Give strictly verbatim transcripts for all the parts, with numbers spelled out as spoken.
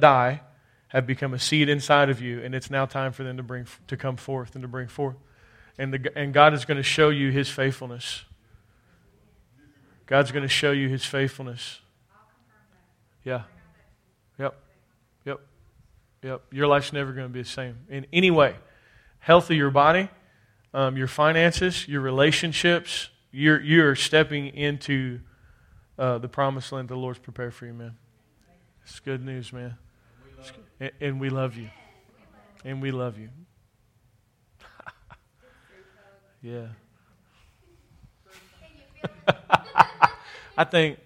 die have become a seed inside of you, and it's now time for them to bring to come forth and to bring forth. And the, and God is going to show you His faithfulness. God's going to show you His faithfulness. Yeah. Yep. Yep. Yep. Your life's never going to be the same in any way. Health of your body, um, your finances, your relationships. You're you're stepping into uh, the promised land the Lord's prepared for you, man. It's good news, man. And, and we love you. And we love you. Yeah. I think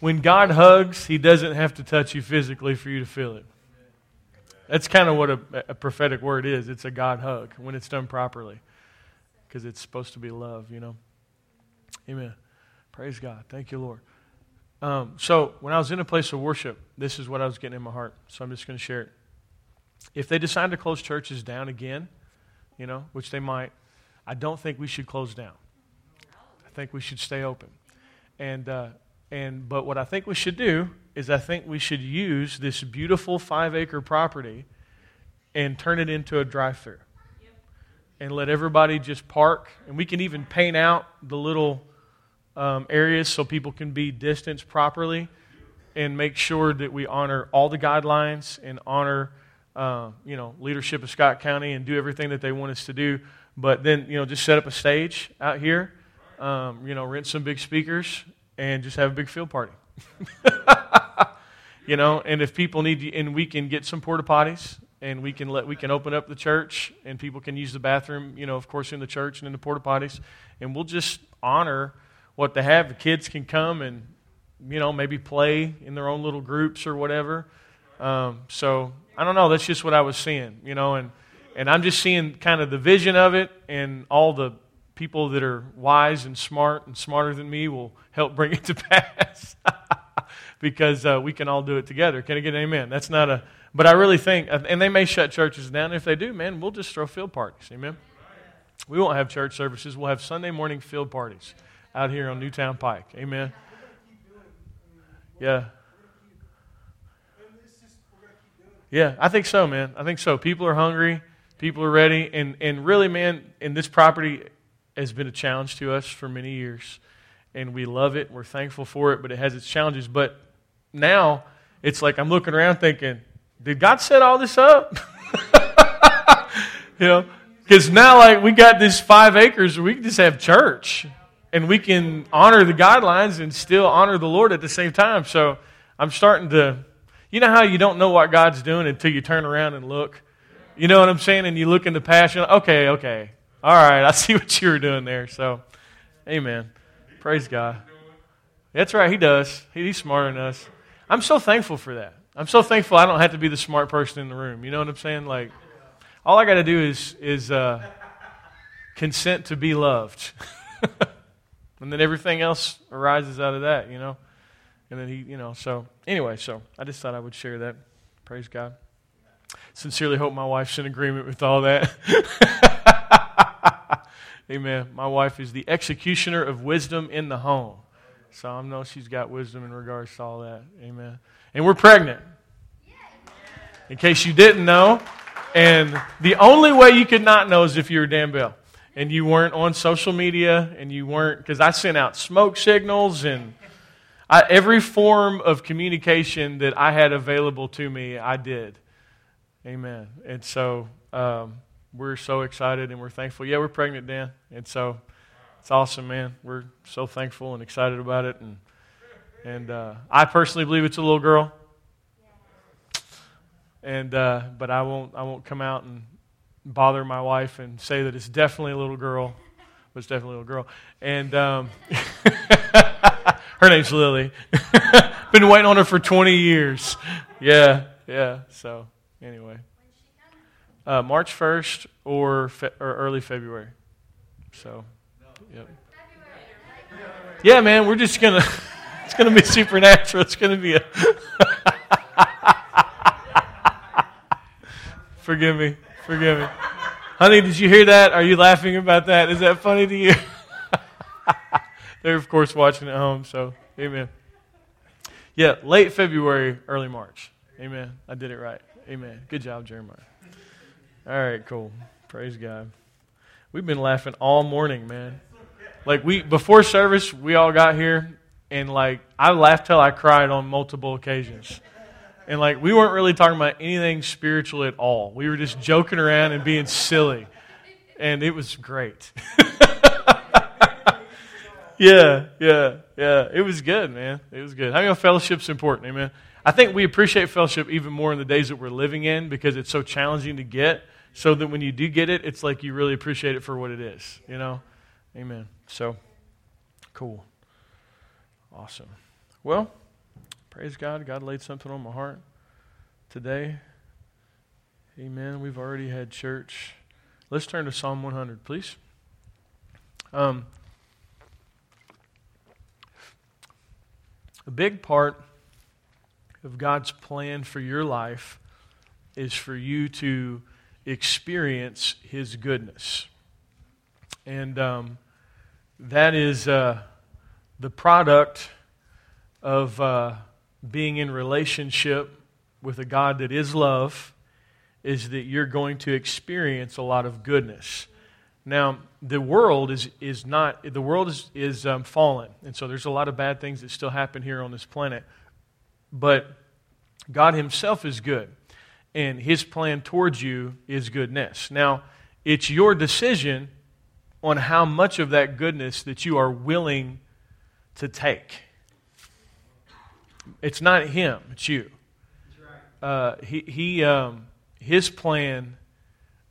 when God hugs, He doesn't have to touch you physically for you to feel it. That's kind of what a, a prophetic word is. It's a God hug when it's done properly, because it's supposed to be love, you know. Amen. Praise God. Thank you, Lord. Um, so when I was in a place of worship, this is what I was getting in my heart. So I'm just going to share it. If they decide to close churches down again, you know, which they might, I don't think we should close down. I think we should stay open. And uh, and but what I think we should do is I think we should use this beautiful five-acre property and turn it into a drive-thru. Yep. And let everybody just park. And we can even paint out the little um, areas so people can be distanced properly and make sure that we honor all the guidelines and honor, uh, you know, leadership of Scott County and do everything that they want us to do. But then, you know, just set up a stage out here, um, you know, rent some big speakers and just have a big field party. You know, and if people need to, and we can get some porta potties, and we can let we can open up the church, and people can use the bathroom, you know, of course, in the church and in the porta potties, and we'll just honor what they have. The kids can come and, you know, maybe play in their own little groups or whatever. Um, so I don't know. That's just what I was seeing, you know, and and I'm just seeing kind of the vision of it, and all the people that are wise and smart and smarter than me will help bring it to pass. Because uh, we can all do it together. Can I get an amen? That's not a, but I really think, and they may shut churches down. If they do, man, we'll just throw field parties. Amen? We won't have church services. We'll have Sunday morning field parties out here on Newtown Pike. Amen? Yeah. Yeah, I think so, man. I think so. People are hungry. People are ready. And, and really, man, and this property has been a challenge to us for many years. And we love it. We're thankful for it, but it has its challenges. But now it's like I'm looking around thinking, did God set all this up? You know, because now like we got this five acres where we can just have church and we can honor the guidelines and still honor the Lord at the same time. So I'm starting to, you know how you don't know what God's doing until you turn around and look? You know what I'm saying? And you look in the past, you're like, okay, okay. All right, I see what you were doing there. So, amen. Praise God. That's right, He does. He, he's smarter than us. I'm so thankful for that. I'm so thankful I don't have to be the smart person in the room. You know what I'm saying? Like, all I got to do is is uh, consent to be loved. And then everything else arises out of that, you know? And then He, you know, so anyway, so I just thought I would share that. Praise God. Sincerely hope my wife's in agreement with all that. Amen. My wife is the executioner of wisdom in the home. So I know she's got wisdom in regards to all that. Amen. And we're pregnant. In case you didn't know. And the only way you could not know is if you were Dan Bell. And you weren't on social media. And you weren't, because I sent out smoke signals. And I, every form of communication that I had available to me, I did. Amen. And so... Um, We're so excited and we're thankful. Yeah, we're pregnant, Dan. And so it's awesome, man. We're so thankful and excited about it. And and uh, I personally believe it's a little girl. And uh, but I won't I won't come out and bother my wife and say that it's definitely a little girl. But it's definitely a little girl. And um, her name's Lily. Been waiting on her for twenty years. Yeah, yeah. So anyway. Uh, March first or, fe- or early February. So, yep. Yeah, man, we're just going to, it's going to be supernatural. It's going to be a, forgive me, forgive me. Honey, did you hear that? Are you laughing about that? Is that funny to you? They're, of course, watching at home, so amen. Yeah, late February, early March. Amen. I did it right. Amen. Good job, Jeremiah. All right, cool. Praise God. We've been laughing all morning, man. Like, we before service, we all got here, and, like, I laughed till I cried on multiple occasions. And, like, we weren't really talking about anything spiritual at all. We were just joking around and being silly. And it was great. Yeah, yeah, yeah. It was good, man. It was good. Having a fellowship's important, amen. I think we appreciate fellowship even more in the days that we're living in because it's so challenging to get, so that when you do get it, it's like you really appreciate it for what it is, you know? Amen. So, cool. Awesome. Well, praise God. God laid something on my heart today. Amen. We've already had church. Let's turn to Psalm one hundred, please. Um, a big part of God's plan for your life is for you to experience His goodness. And um, that is uh, the product of uh, being in relationship with a God that is love, is that you're going to experience a lot of goodness. Now, the world is is not, the world is, is um, fallen, and so there's a lot of bad things that still happen here on this planet. But God Himself is good, and His plan towards you is goodness. Now, it's your decision on how much of that goodness that you are willing to take. It's not Him, it's you. Uh, he, he um, His plan,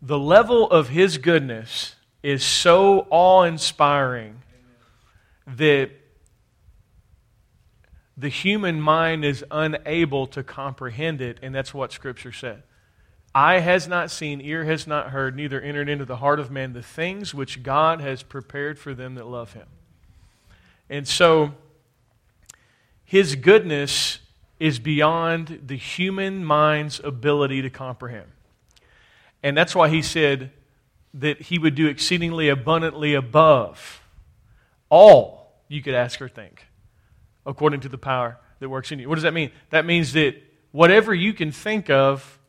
the level of His goodness is so awe-inspiring that the human mind is unable to comprehend it, and that's what Scripture said. Eye has not seen, ear has not heard, neither entered into the heart of man the things which God has prepared for them that love Him. And so, His goodness is beyond the human mind's ability to comprehend. And that's why He said that He would do exceedingly abundantly above all you could ask or think, according to the power that works in you. What does that mean? That means that whatever you can think of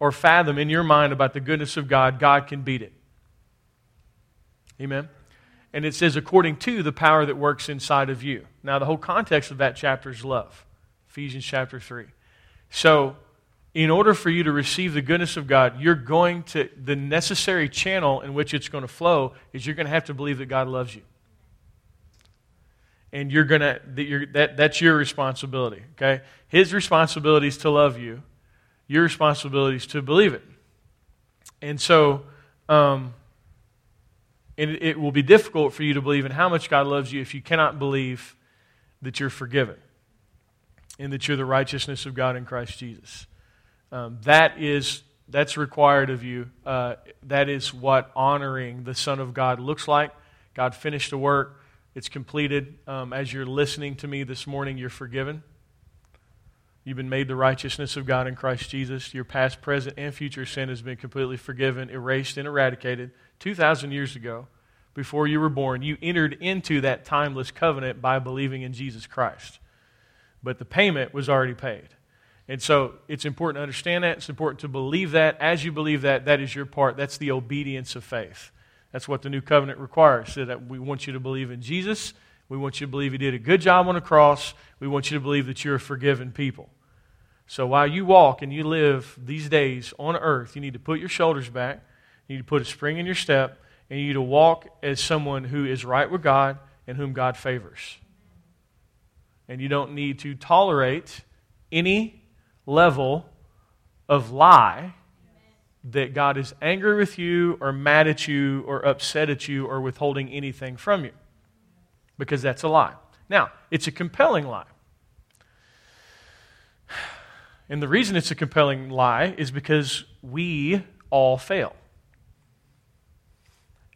or fathom in your mind about the goodness of God, God can beat it. Amen? And it says, according to the power that works inside of you. Now, the whole context of that chapter is love. Ephesians chapter three. So, in order for you to receive the goodness of God, you're going to, the necessary channel in which it's going to flow is you're going to have to believe that God loves you. And you're gonna that you're that that's your responsibility. Okay, His responsibility is to love you. Your responsibility is to believe it. And so, um, and it will be difficult for you to believe in how much God loves you if you cannot believe that you're forgiven and that you're the righteousness of God in Christ Jesus. Um, that is that's required of you. Uh, that is what honoring the Son of God looks like. God finished the work. It's completed. Um, as you're listening to me this morning, you're forgiven. You've been made the righteousness of God in Christ Jesus. Your past, present, and future sin has been completely forgiven, erased, and eradicated two thousand years ago. Before you were born, you entered into that timeless covenant by believing in Jesus Christ. But the payment was already paid. And so it's important to understand that. It's important to believe that. As you believe that, that is your part. That's the obedience of faith. That's what the new covenant requires, so that we want you to believe in Jesus. We want you to believe He did a good job on the cross. We want you to believe that you're a forgiven people. So while you walk and you live these days on earth, you need to put your shoulders back, you need to put a spring in your step, and you need to walk as someone who is right with God and whom God favors. And you don't need to tolerate any level of lie that God is angry with you or mad at you or upset at you or withholding anything from you, because that's a lie. Now, it's a compelling lie. And the reason it's a compelling lie is because we all fail.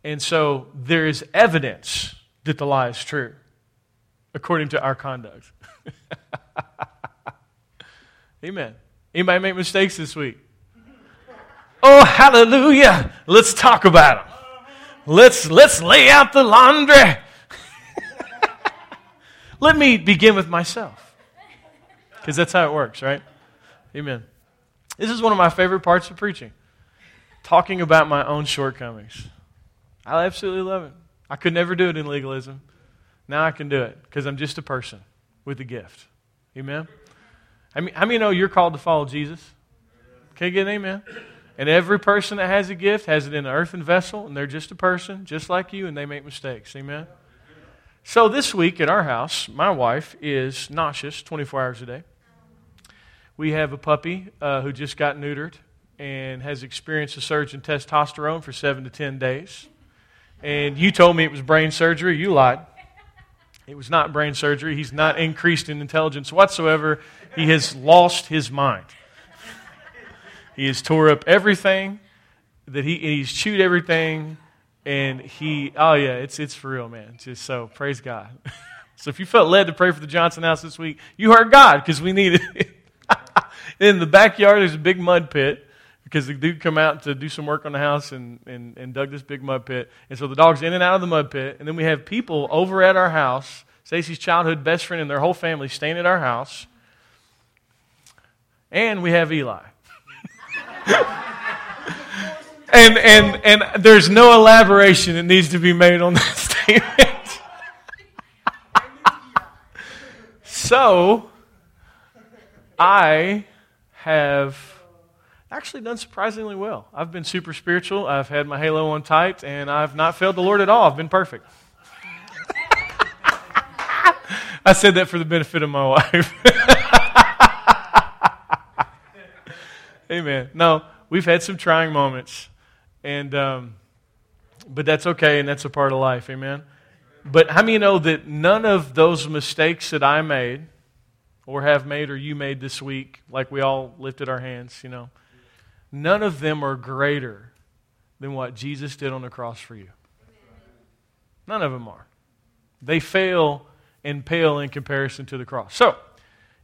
And so there is evidence that the lie is true according to our conduct. Amen. Anybody make mistakes this week? Oh, hallelujah. Let's talk about them. Let's, let's lay out the laundry. Let me begin with myself, because that's how it works, right? Amen. This is one of my favorite parts of preaching, talking about my own shortcomings. I absolutely love it. I could never do it in legalism. Now I can do it because I'm just a person with a gift. Amen. I mean, how many know you're called to follow Jesus? Can I get an amen? And every person that has a gift has it in an earthen vessel, and they're just a person, just like you, and they make mistakes. Amen? So this week at our house, my wife is nauseous twenty-four hours a day. We have a puppy uh, who just got neutered and has experienced a surge in testosterone for seven to ten days. And you told me it was brain surgery. You lied. It was not brain surgery. He's not increased in intelligence whatsoever. He has lost his mind. He has tore up everything that he he's chewed everything, and he oh yeah, it's it's for real, man. Just so praise God. So if you felt led to pray for the Johnson house this week, you heard God because we needed it. In the backyard there's a big mud pit because the dude come out to do some work on the house and, and, and dug this big mud pit. And so the dog's in and out of the mud pit, and then we have people over at our house, Stacy's childhood best friend and their whole family staying at our house. And we have Eli. and and and there's no elaboration that needs to be made on that statement. So I have actually done surprisingly well. I've been super spiritual. I've had my halo on tight, and I've not failed the Lord at all. I've been perfect. I said that for the benefit of my wife. Amen. No, we've had some trying moments, and um, but that's okay, and that's a part of life. Amen. But how many know that none of those mistakes that I made, or have made, or you made this week, like we all lifted our hands, you know, none of them are greater than what Jesus did on the cross for you. None of them are. They fail and pale in comparison to the cross. So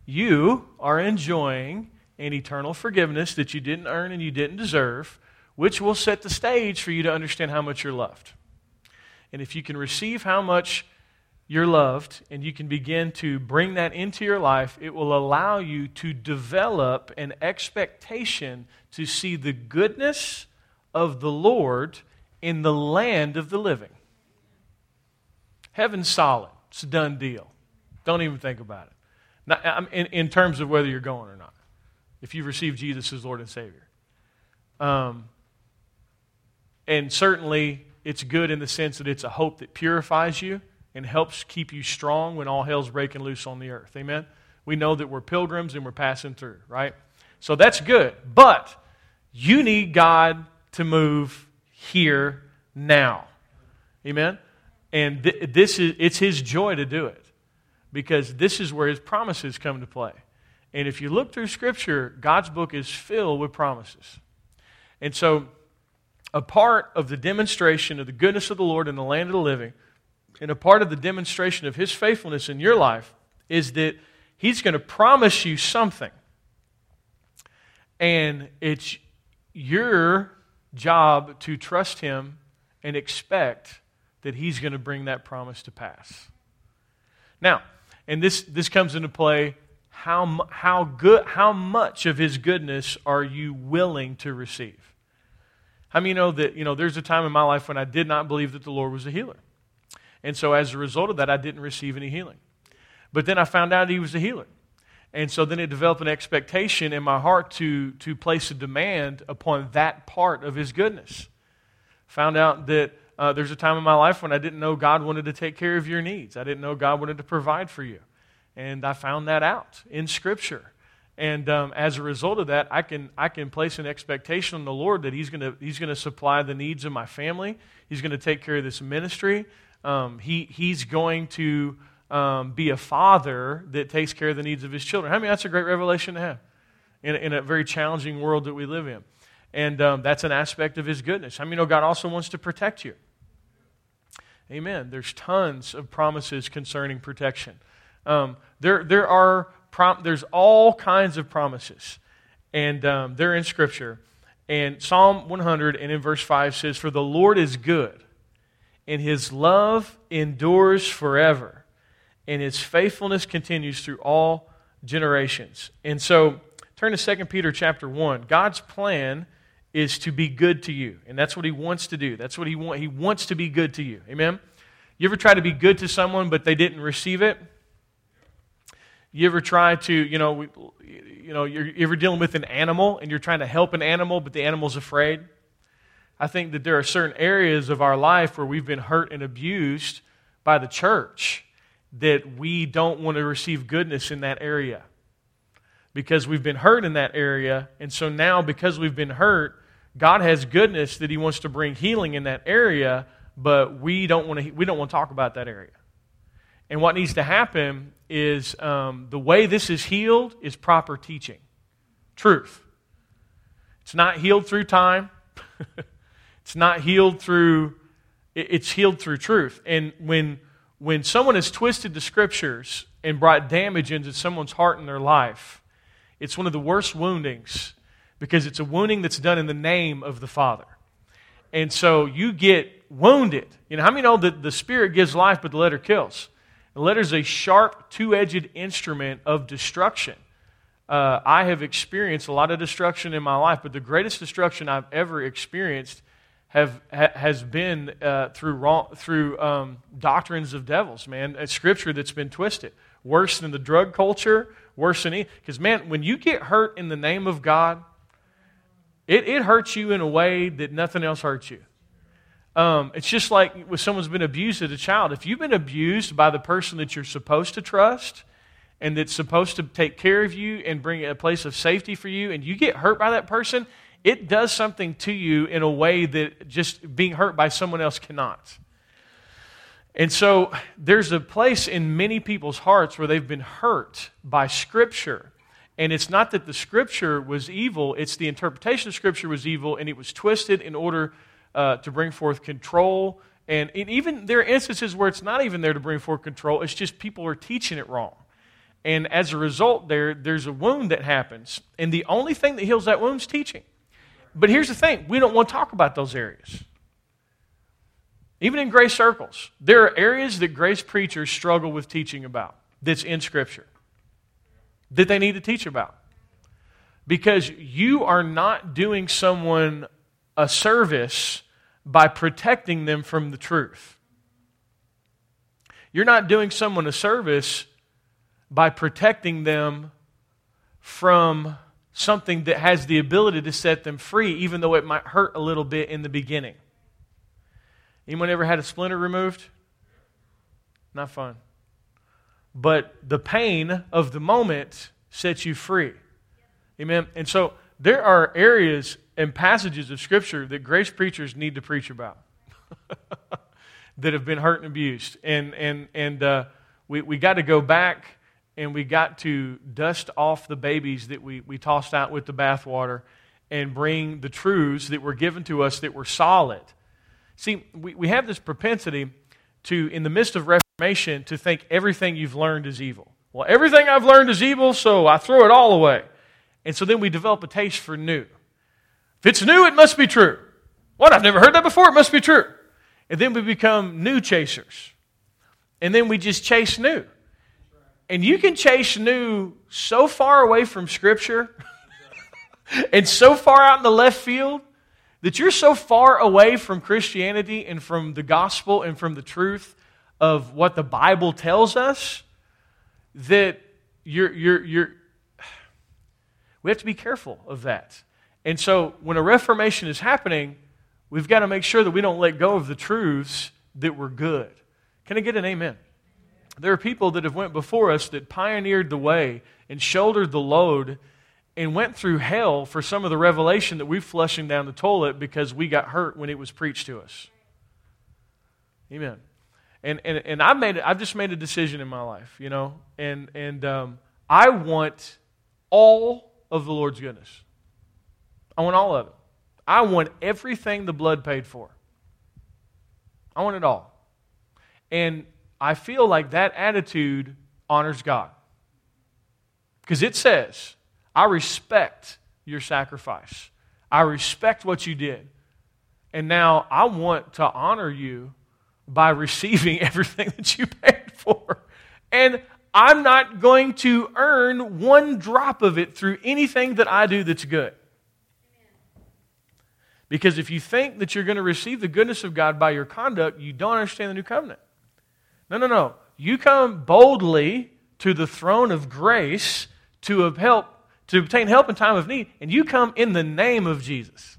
you are enjoying and eternal forgiveness that you didn't earn and you didn't deserve, which will set the stage for you to understand how much you're loved. And if you can receive how much you're loved and you can begin to bring that into your life, it will allow you to develop an expectation to see the goodness of the Lord in the land of the living. Heaven's solid. It's a done deal. Don't even think about it. Now, in, in terms of whether you're going or not. If you receive Jesus as Lord and Savior. Um, and certainly it's good in the sense that it's a hope that purifies you and helps keep you strong when all hell's breaking loose on the earth. Amen? We know that we're pilgrims and we're passing through, right? So that's good. But you need God to move here now. Amen? And th- this is it's His joy to do it because this is where His promises come to play. And if you look through Scripture, God's book is filled with promises. And so a part of the demonstration of the goodness of the Lord in the land of the living, and a part of the demonstration of His faithfulness in your life, is that He's going to promise you something. And it's your job to trust Him and expect that He's going to bring that promise to pass. Now, and this, this comes into play. How how good how much of His goodness are you willing to receive? How many know that you know there's a time in my life when I did not believe that the Lord was a healer, and so as a result of that, I didn't receive any healing. But then I found out He was a healer, and so then it developed an expectation in my heart to to place a demand upon that part of His goodness. Found out that uh, there's a time in my life when I didn't know God wanted to take care of your needs. I didn't know God wanted to provide for you. And I found that out in Scripture, and um, as a result of that, I can I can place an expectation on the Lord that He's gonna He's gonna supply the needs of my family. He's gonna take care of this ministry. Um, he He's going to um, be a father that takes care of the needs of His children. I mean, that's a great revelation to have in in a very challenging world that we live in, and um, that's an aspect of His goodness. I mean, you know, God also wants to protect you. Amen. There's tons of promises concerning protection. Um, there, there are prom- there's all kinds of promises, and um, they're in Scripture. And Psalm one hundred and in verse five says, "For the Lord is good, and His love endures forever, and His faithfulness continues through all generations." And so, Turn to Second Peter chapter one. God's plan is to be good to you, and that's what he wants to do. That's what he wants. He wants to be good to you. Amen? You ever try to be good to someone, but they didn't receive it? You ever try to, you know, we, you know, you're, you're dealing with an animal, and you're trying to help an animal, but the animal's afraid? I think that there are certain areas of our life where we've been hurt and abused by the church that we don't want to receive goodness in that area because we've been hurt in that area. And so now, because we've been hurt, God has goodness that he wants to bring healing in that area, but we don't want to, we don't want to talk about that area. And what needs to happen is um, the way this is healed is proper teaching, truth. It's not healed through time. It's not healed through, it's healed through truth. And when when someone has twisted the Scriptures and brought damage into someone's heart in their life, it's one of the worst woundings because it's a wounding that's done in the name of the Father. And so you get wounded. You know, how many know that the Spirit gives life, but the letter kills? The letter is a sharp, two-edged instrument of destruction. Uh, I have experienced a lot of destruction in my life, but the greatest destruction I've ever experienced have ha, has been uh, through wrong, through um, doctrines of devils, man. It's scripture that's been twisted. Worse than the drug culture, worse than any. Because, man, when you get hurt in the name of God, it, it hurts you in a way that nothing else hurts you. Um, it's just like when someone's been abused as a child. If you've been abused by the person that you're supposed to trust, and that's supposed to take care of you and bring a place of safety for you, and you get hurt by that person, it does something to you in a way that just being hurt by someone else cannot. And so there's a place in many people's hearts where they've been hurt by Scripture. And it's not that the Scripture was evil, it's the interpretation of Scripture was evil, and it was twisted in order uh, to bring forth control. And, and even there are instances where it's not even there to bring forth control, it's just people are teaching it wrong. And as a result, there, there's a wound that happens. And the only thing that heals that wound is teaching. But here's the thing. We don't want to talk about those areas. Even in grace circles, there are areas that grace preachers struggle with teaching about that's in Scripture that they need to teach about. Because you are not doing someone a service by protecting them from the truth. You're not doing someone a service by protecting them from something that has the ability to set them free, even though it might hurt a little bit in the beginning. Anyone ever had a splinter removed? Not fun. But the pain of the moment sets you free. Amen? And so there are areas and passages of Scripture that grace preachers need to preach about that have been hurt and abused. And, and, and uh, we, we got to go back. And we got to dust off the babies that we, we tossed out with the bathwater and bring the truths that were given to us that were solid. See, we, we have this propensity to, in the midst of Reformation, to think everything you've learned is evil. Well, everything I've learned is evil, so I throw it all away. And so then we develop a taste for new. If it's new, it must be true. What? I've never heard that before. It must be true. And then we become new chasers. And then we just chase new. And you can chase new so far away from Scripture and so far out in the left field that you're so far away from Christianity and from the gospel and from the truth of what the Bible tells us that you're, you're, you're, we have to be careful of that. And so when a Reformation is happening, we've got to make sure that we don't let go of the truths that were good. Can I get an amen? There are people that have went before us that pioneered the way and shouldered the load and went through hell for some of the revelation that we're flushing down the toilet because we got hurt when it was preached to us. Amen. And and and I've made I've just made a decision in my life, you know, and and um, I want all of the Lord's goodness. I want all of it. I want everything the blood paid for. I want it all. And I feel like that attitude honors God. Because it says, I respect your sacrifice. I respect what you did. And now I want to honor you by receiving everything that you paid for. And I'm not going to earn one drop of it through anything that I do that's good. Because if you think that you're going to receive the goodness of God by your conduct, you don't understand the new covenant. No, no, no. You come boldly to the throne of grace to help, to obtain help in time of need, and you come in the name of Jesus.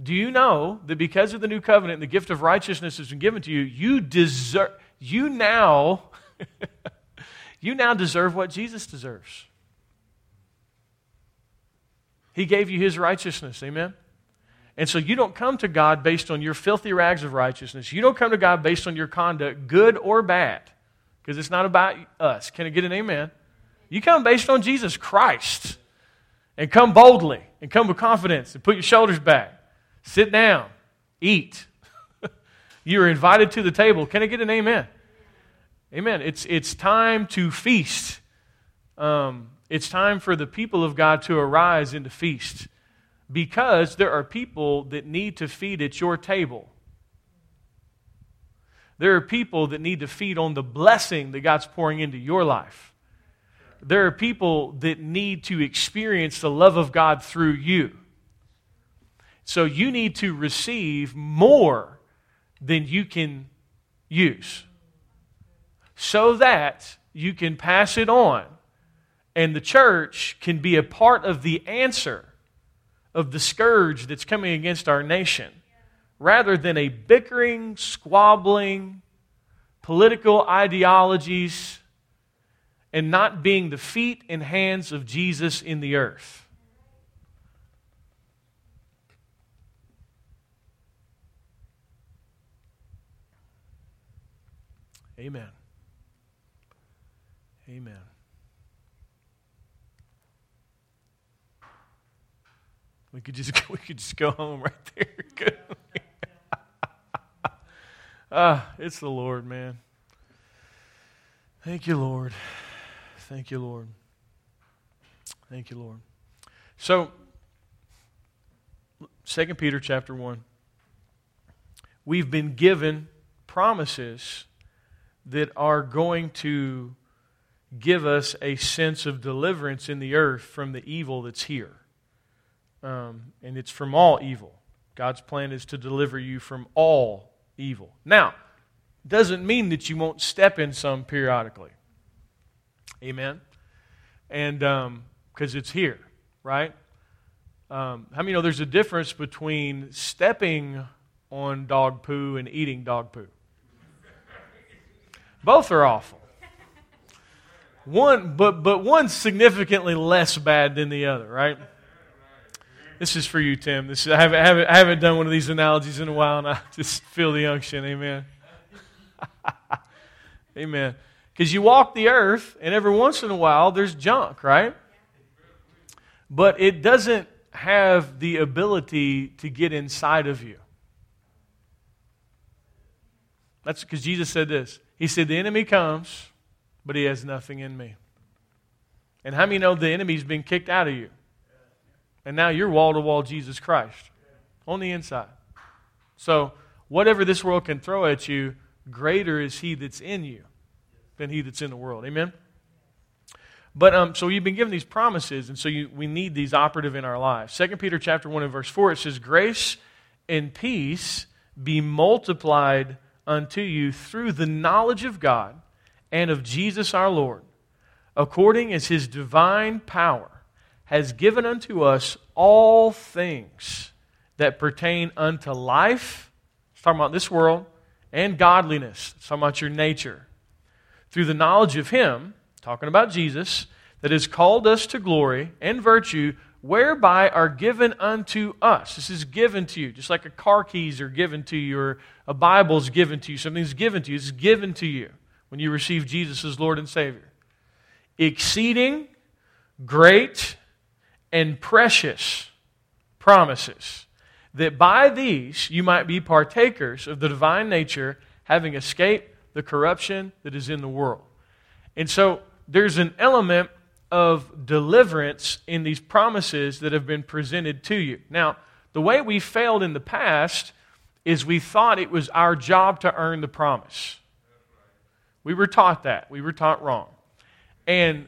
Do you know that because of the new covenant, the gift of righteousness has been given to you, you deserve, you now, you now deserve what Jesus deserves. He gave you His righteousness, amen? And so you don't come to God based on your filthy rags of righteousness. You don't come to God based on your conduct, good or bad, because it's not about us. Can I get an amen? You come based on Jesus Christ, and come boldly, and come with confidence, and put your shoulders back. Sit down. Eat. You are invited to the table. Can I get an amen? Amen. It's, it's time to feast. Um, it's time for the people of God to arise and to feast, because there are people that need to feed at your table. There are people that need to feed on the blessing that God's pouring into your life. There are people that need to experience the love of God through you. So you need to receive more than you can use, so that you can pass it on, and the church can be a part of the answer of the scourge that's coming against our nation, rather than a bickering, squabbling, political ideologies, and not being the feet and hands of Jesus in the earth. Amen. Amen. We could just we could just go home right there, couldn't we? Ah, it's the Lord, man. Thank you, Lord. Thank you, Lord. Thank you, Lord. So, Second Peter chapter one. We've been given promises that are going to give us a sense of deliverance in the earth from the evil that's here. Um, and it's from all evil. God's plan is to deliver you from all evil. Now, doesn't mean that you won't step in some periodically. Amen? And um, because it's here, right? Um, how many know there's a difference between stepping on dog poo and eating dog poo? Both are awful. One, but but one's significantly less bad than the other, right? This is for you, Tim. This is, I haven't, I haven't, I haven't done one of these analogies in a while, and I just feel the unction. Amen. Amen. Because you walk the earth, and every once in a while, there's junk, right? But it doesn't have the ability to get inside of you. That's because Jesus said this. He said, the enemy comes, but he has nothing in me. And how many know the enemy's been kicked out of you? And now you're wall-to-wall Jesus Christ on the inside. So whatever this world can throw at you, greater is He that's in you than he that's in the world. Amen? But um, so you've been given these promises, and so you, we need these operative in our lives. Second Peter chapter one and verse four, it says, grace and peace be multiplied unto you through the knowledge of God and of Jesus our Lord, according as His divine power has given unto us all things that pertain unto life. It's talking about this world, and godliness. It's talking about your nature. Through the knowledge of Him, talking about Jesus, that has called us to glory and virtue, whereby are given unto us. This is given to you, just like a car keys are given to you, or a Bible is given to you, something's given to you. It's given to you when you receive Jesus as Lord and Savior. Exceeding, great, and precious promises, that by these you might be partakers of the divine nature, having escaped the corruption that is in the world. And so there's an element of deliverance in these promises that have been presented to you. Now, the way we failed in the past is we thought it was our job to earn the promise. We were taught that. We were taught wrong. And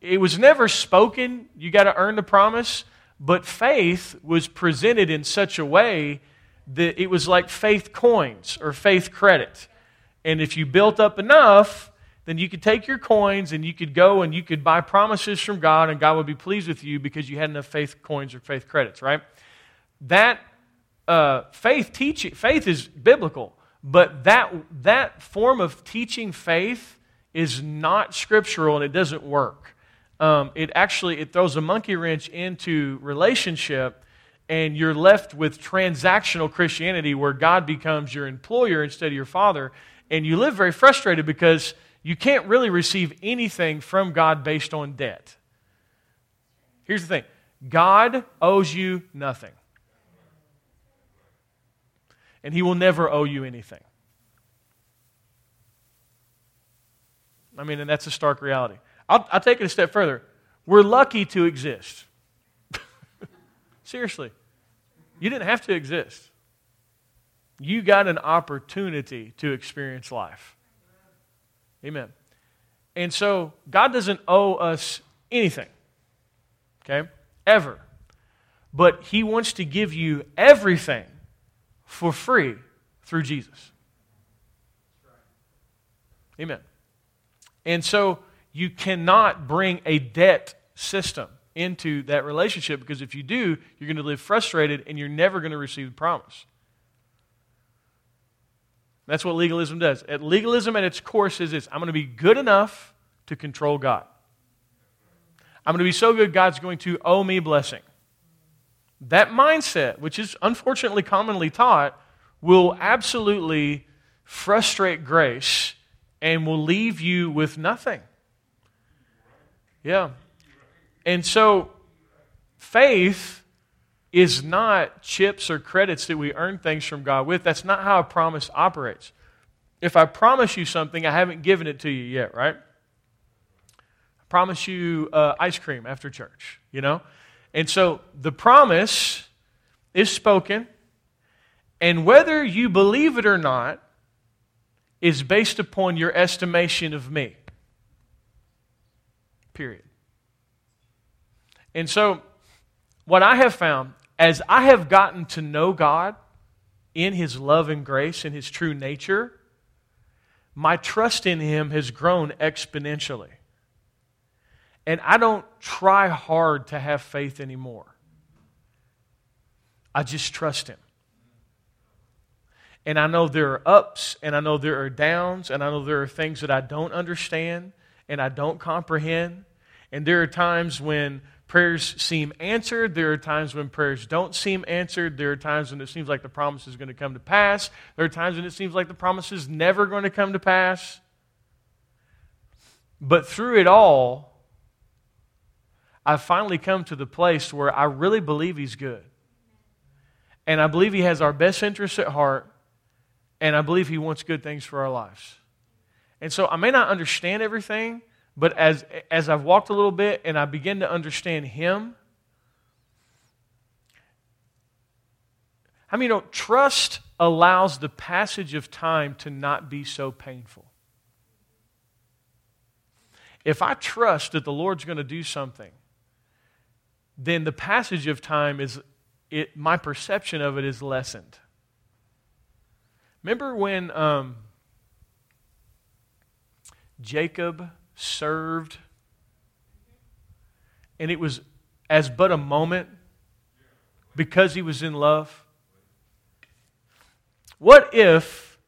it was never spoken, you got to earn the promise, but faith was presented in such a way that it was like faith coins or faith credit. And if you built up enough, then you could take your coins and you could go and you could buy promises from God, and God would be pleased with you because you had enough faith coins or faith credits, right? That uh, faith teaching, faith is biblical, but that that form of teaching faith is not scriptural and it doesn't work. Um, it actually it throws a monkey wrench into relationship, and you're left with transactional Christianity where God becomes your employer instead of your father, and you live very frustrated because you can't really receive anything from God based on debt. Here's the thing. God owes you nothing. And He will never owe you anything. I mean, and that's a stark reality. I'll, I'll take it a step further. We're lucky to exist. Seriously. You didn't have to exist. You got an opportunity to experience life. Amen. And so, God doesn't owe us anything, okay, ever. But He wants to give you everything for free through Jesus. Amen. And so, you cannot bring a debt system into that relationship, because if you do, you're going to live frustrated and you're never going to receive the promise. That's what legalism does. At legalism at its core is this: I'm going to be good enough to control God. I'm going to be so good God's going to owe me blessing. That mindset, which is unfortunately commonly taught, will absolutely frustrate grace and will leave you with nothing. Yeah. And so faith is not chips or credits that we earn things from God with. That's not how a promise operates. If I promise you something, I haven't given it to you yet, right? I promise you uh, ice cream after church, you know? And so the promise is spoken, and whether you believe it or not is based upon your estimation of me. Period. And so what I have found, as I have gotten to know God in His love and grace and His true nature, my trust in Him has grown exponentially. And I don't try hard to have faith anymore. I just trust Him. And I know there are ups, and I know there are downs, and I know there are things that I don't understand, and I don't comprehend. And there are times when prayers seem answered. There are times when prayers don't seem answered. There are times when it seems like the promise is going to come to pass. There are times when it seems like the promise is never going to come to pass. But through it all, I've finally come to the place where I really believe He's good. And I believe He has our best interests at heart. And I believe He wants good things for our lives. And so I may not understand everything, but as as I've walked a little bit and I begin to understand Him, I mean, you know, trust allows the passage of time to not be so painful. If I trust that the Lord's going to do something, then the passage of time is, it, my perception of it is lessened. Remember when um, Jacob served, and it was as but a moment because he was in love? What if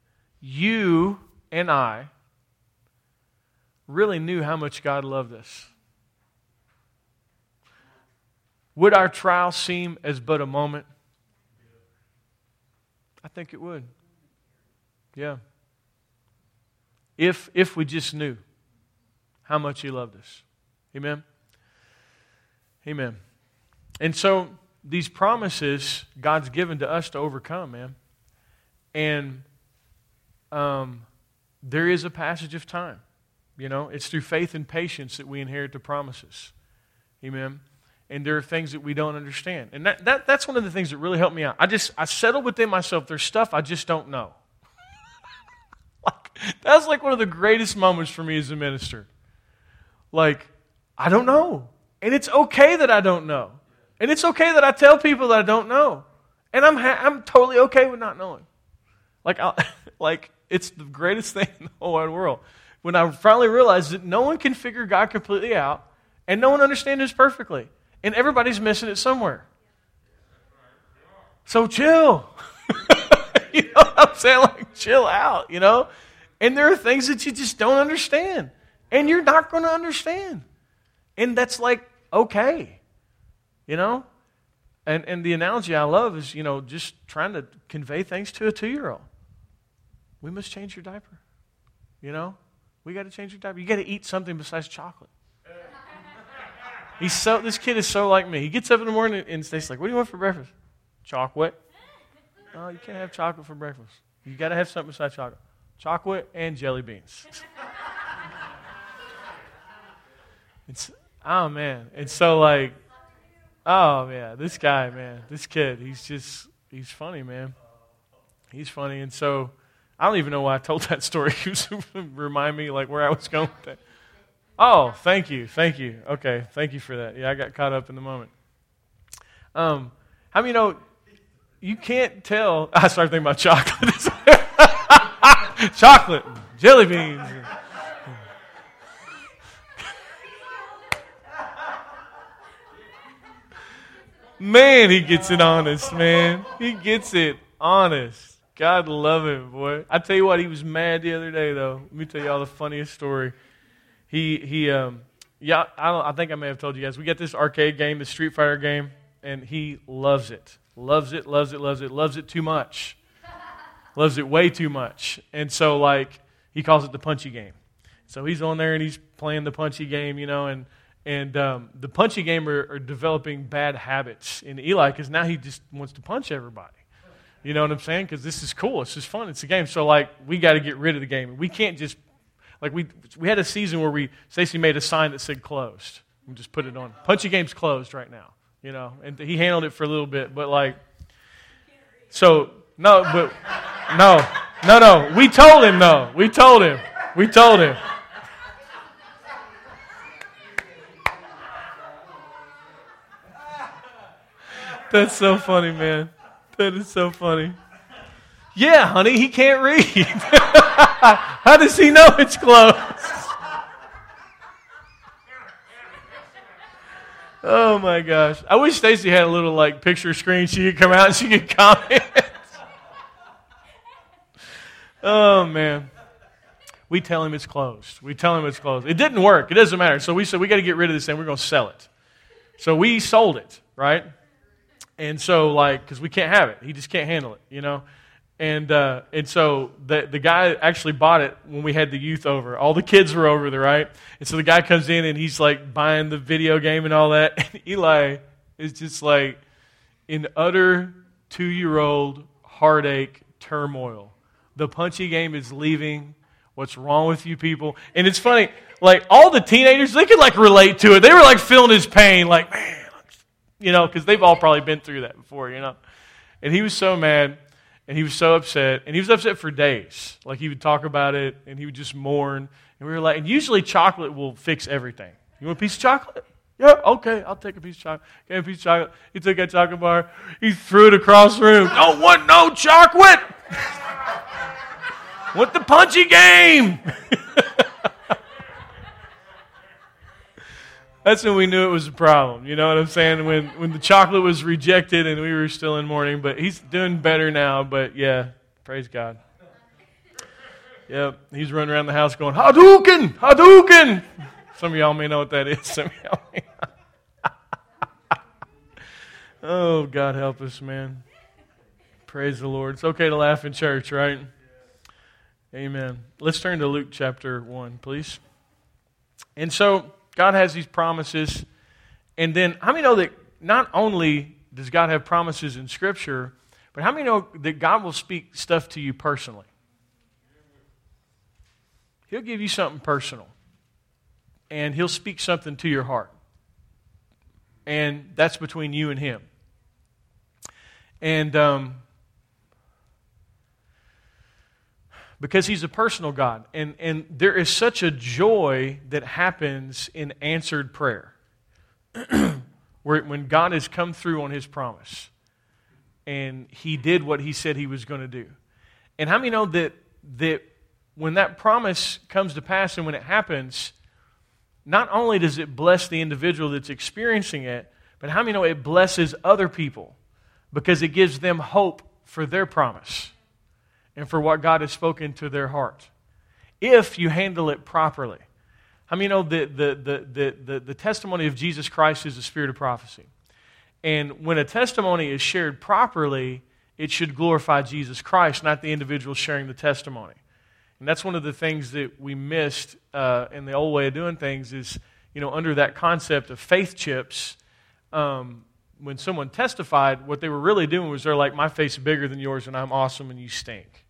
you and I really knew how much God loved us? Would our trial seem as but a moment? I think it would. Yeah. If if we just knew how much He loved us. Amen? Amen. And so, these promises God's given to us to overcome, man. And um, there is a passage of time. You know, it's through faith and patience that we inherit the promises. Amen? And there are things that we don't understand. And that, that that's one of the things that really helped me out. I just, I settled within myself. There's stuff I just don't know. Like, That's like one of the greatest moments for me as a minister. Like, I don't know. And it's okay that I don't know. And it's okay that I tell people that I don't know. And I'm ha- I'm totally okay with not knowing. Like, I, like it's the greatest thing in the whole wide world. When I finally realized that no one can figure God completely out, and no one understands this perfectly. And everybody's missing it somewhere. So chill. You know what I'm saying? Like, chill out, you know? And there are things that you just don't understand. And you're not going to understand. And that's like, okay. You know? And and the analogy I love is, you know, just trying to convey things to a two-year-old. We must change your diaper. You know? We got to change your diaper. You got to eat something besides chocolate. He's so. This kid is so like me. He gets up in the morning and stays like, what do you want for breakfast? Chocolate. Oh, you can't have chocolate for breakfast. You got to have something besides chocolate. Chocolate and jelly beans. It's oh, man. It's so like, oh, yeah, this guy, man, this kid, he's just, he's funny, man. He's funny. And so I don't even know why I told that story. It was to remind me like where I was going with that. Oh, thank you, thank you. Okay, thank you for that. Yeah, I got caught up in the moment. Um, how many know you can't tell? I started thinking about chocolate, chocolate, jelly beans. Man, he gets it honest. Man, he gets it honest. God love him, boy. I tell you what, he was mad the other day though. Let me tell y'all the funniest story. He, he, um, yeah, I, don't, I think I may have told you guys, we got this arcade game, this Street Fighter game, and he loves it, loves it, loves it, loves it, loves it too much, loves it way too much, and so, like, he calls it the punchy game, so he's on there and he's playing the punchy game, you know, and, and um, the punchy game are, are developing bad habits in Eli, because now he just wants to punch everybody, you know what I'm saying, because this is cool, it's just fun, it's a game, so, like, we got to get rid of the game, we can't just Like, we we had a season where we, Stacey made a sign that said closed. We just put it on. Punchy game's closed right now, you know. And he handled it for a little bit, but like, so, no, but, no, no, no. We told him, though. We told him. We told him. That's so funny, man. That is so funny. Yeah, honey, he can't read. How does he know it's closed? Oh, my gosh. I wish Stacy had a little, like, picture screen. She could come out and she could comment. Oh, man. We tell him it's closed. We tell him it's closed. It didn't work. It doesn't matter. So we said, we got to get rid of this thing. We're going to sell it. So we sold it, right? And so, like, because we can't have it. He just can't handle it, you know? And uh, and so the the guy actually bought it when we had the youth over. All the kids were over there, right? And so the guy comes in and he's like buying the video game and all that. And Eli is just like in utter two-year-old heartache turmoil. The punchy game is leaving. What's wrong with you people? And it's funny, like all the teenagers, they could like relate to it. They were like feeling his pain, like, man, you know, because they've all probably been through that before, you know. And he was so mad. And he was so upset, and he was upset for days. Like, he would talk about it, and he would just mourn. And we were like, and usually chocolate will fix everything. You want a piece of chocolate? Yeah, okay, I'll take a piece of chocolate. Okay, a piece of chocolate. He took that chocolate bar. He threw it across the room. Don't want no chocolate! Want the punchy game! That's when we knew it was a problem, you know what I'm saying? When when the chocolate was rejected and we were still in mourning, but he's doing better now, but yeah, praise God. Yep, he's running around the house going, Hadouken! Hadouken! Some of y'all may know what that is. Some of y'all may not. Oh, God help us, man. Praise the Lord. It's okay to laugh in church, right? Amen. Let's turn to Luke chapter one, please. And so, God has these promises, and then how many know that not only does God have promises in Scripture, but how many know that God will speak stuff to you personally? He'll give you something personal, and He'll speak something to your heart, and that's between you and Him. And um, because he's a personal God. And, and there is such a joy that happens in answered prayer where when God has come through on his promise and he did what he said he was going to do. And how many know that that when that promise comes to pass and when it happens, not only does it bless the individual that's experiencing it, but how many know it blesses other people because it gives them hope for their promise and for what God has spoken to their heart, if you handle it properly. How many know that the, the, the, the, the testimony of Jesus Christ is the spirit of prophecy? And when a testimony is shared properly, it should glorify Jesus Christ, not the individual sharing the testimony. And that's one of the things that we missed uh, in the old way of doing things is, you know, under that concept of faith chips, um, when someone testified, what they were really doing was they're like, my face is bigger than yours and I'm awesome and you stink.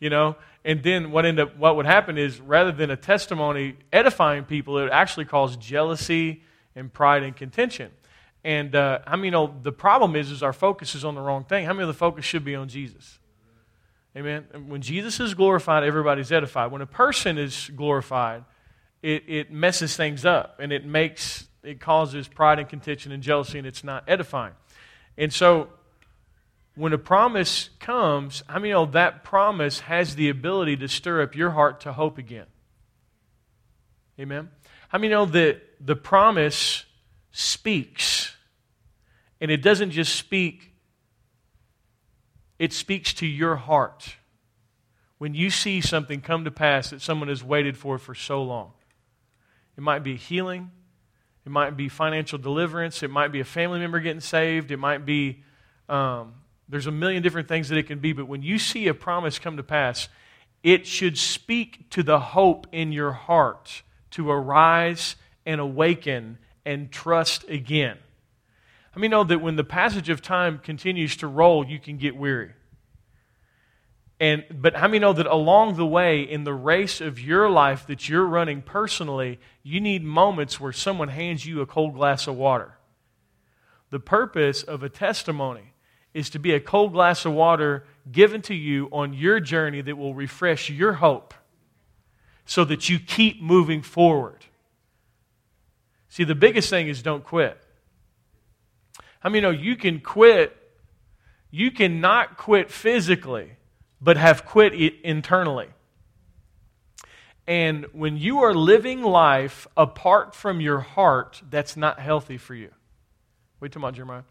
You know? And then what end up what would happen is rather than a testimony edifying people, it would actually cause jealousy and pride and contention. And uh, I mean, you know, the problem is, is our focus is on the wrong thing. How many of the focus should be on Jesus? Amen. And when Jesus is glorified, everybody's edified. When a person is glorified, it, it messes things up and it makes it causes pride and contention and jealousy, and it's not edifying. And so, when a promise comes, how many know that promise has the ability to stir up your heart to hope again? Amen. How many know that the promise speaks, and it doesn't just speak, it speaks to your heart when you see something come to pass that someone has waited for for so long. It might be healing, it might be financial deliverance, it might be a family member getting saved, it might be um, there's a million different things that it can be, but when you see a promise come to pass, it should speak to the hope in your heart to arise and awaken and trust again. I mean, know that when the passage of time continues to roll, you can get weary. And but how many know that along the way, in the race of your life that you're running personally, you need moments where someone hands you a cold glass of water. The purpose of a testimony is to be a cold glass of water given to you on your journey that will refresh your hope so that you keep moving forward. See, the biggest thing is don't quit. I mean, you know, you can quit, you cannot quit physically, but have quit internally. And when you are living life apart from your heart, that's not healthy for you. Wait till my Jeremiah.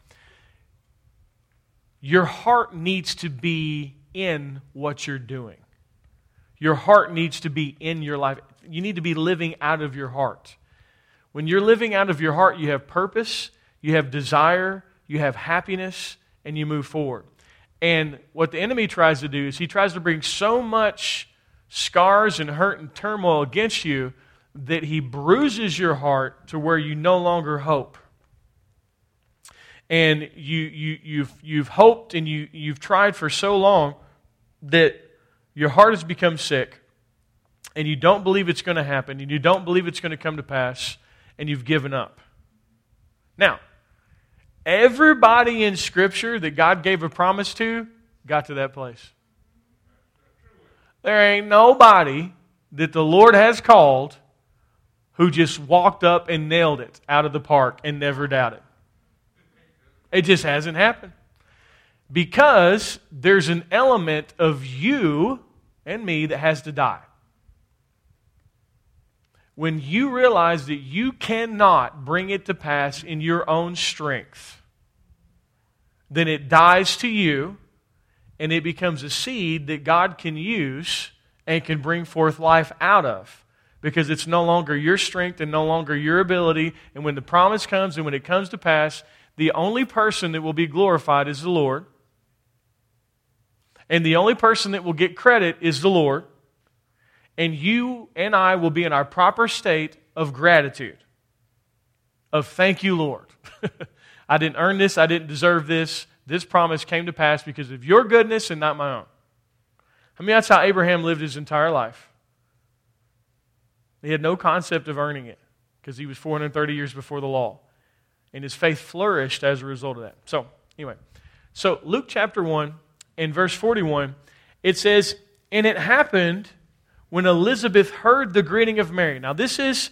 Your heart needs to be in what you're doing. Your heart needs to be in your life. You need to be living out of your heart. When you're living out of your heart, you have purpose, you have desire, you have happiness, and you move forward. And what the enemy tries to do is he tries to bring so much scars and hurt and turmoil against you that he bruises your heart to where you no longer hope. And you, you, you've, you've hoped and you, you've tried for so long that your heart has become sick and you don't believe it's going to happen and you don't believe it's going to come to pass and you've given up. Now, everybody in Scripture that God gave a promise to got to that place. There ain't nobody that the Lord has called who just walked up and nailed it out of the park and never doubted. It just hasn't happened. Because there's an element of you and me that has to die. When you realize that you cannot bring it to pass in your own strength, then it dies to you and it becomes a seed that God can use and can bring forth life out of because it's no longer your strength and no longer your ability. And when the promise comes and when it comes to pass, the only person that will be glorified is the Lord. And the only person that will get credit is the Lord. And you and I will be in our proper state of gratitude, of thank you, Lord. I didn't earn this. I didn't deserve this. This promise came to pass because of your goodness and not my own. I mean, that's how Abraham lived his entire life. He had no concept of earning it because he was four hundred thirty years before the law. And his faith flourished as a result of that. So, anyway. So, Luke chapter one and verse forty-one. It says, and it happened when Elizabeth heard the greeting of Mary. Now this is